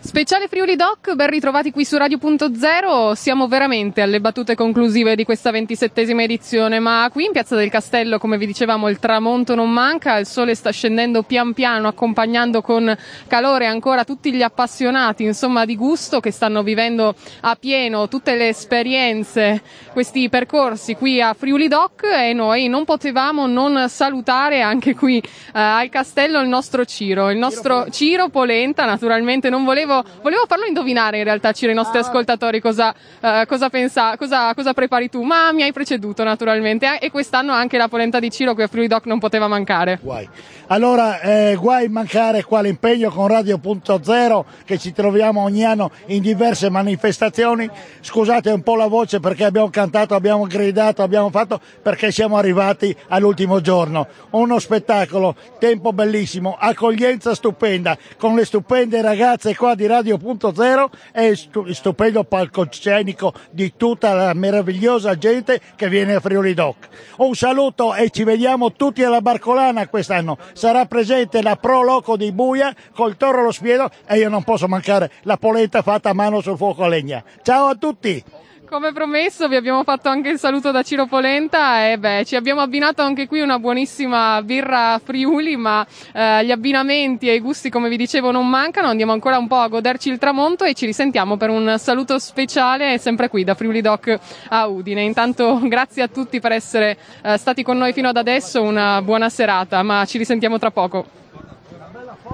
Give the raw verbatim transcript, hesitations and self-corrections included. Speciale Friuli Doc, ben ritrovati qui su Radio Punto Zero. Siamo veramente alle battute conclusive di questa ventisettesima edizione, ma qui in Piazza del Castello, come vi dicevamo, il tramonto non manca, il sole sta scendendo pian piano, accompagnando con calore ancora tutti gli appassionati, insomma, di gusto, che stanno vivendo a pieno tutte le esperienze, questi percorsi qui a Friuli Doc, e noi non potevamo non salutare anche qui eh, al Castello il nostro Ciro, il nostro Ciro Polenta, naturalmente non volevo Volevo farlo indovinare in realtà, Ciro, i nostri ah. ascoltatori cosa, uh, cosa, pensa, cosa, cosa prepari tu, ma mi hai preceduto naturalmente, eh? E quest'anno anche la polenta di Ciro qui a Friuli Doc non poteva mancare. Guai. Allora eh, guai mancare qua l'impegno con Radio Punto Zero, che ci troviamo ogni anno in diverse manifestazioni. Scusate un po' la voce perché abbiamo cantato, abbiamo gridato, abbiamo fatto, perché siamo arrivati all'ultimo giorno. Uno spettacolo, tempo bellissimo, accoglienza stupenda, con le stupende ragazze qua di Radio Punto Zero e il stupendo palcoscenico di tutta la meravigliosa gente che viene a Friuli Doc. Un saluto e ci vediamo tutti alla Barcolana quest'anno. Sarà presente la Pro Loco di Buia col toro allo spiedo e io non posso mancare la polenta fatta a mano sul fuoco a legna. Ciao a tutti! Come promesso vi abbiamo fatto anche il saluto da Ciro Polenta e beh, ci abbiamo abbinato anche qui una buonissima birra Friuli, ma eh, gli abbinamenti e i gusti, come vi dicevo, non mancano. Andiamo ancora un po' a goderci il tramonto e ci risentiamo per un saluto speciale sempre qui da Friuli Doc a Udine. Intanto grazie a tutti per essere eh, stati con noi fino ad adesso, una buona serata, ma ci risentiamo tra poco.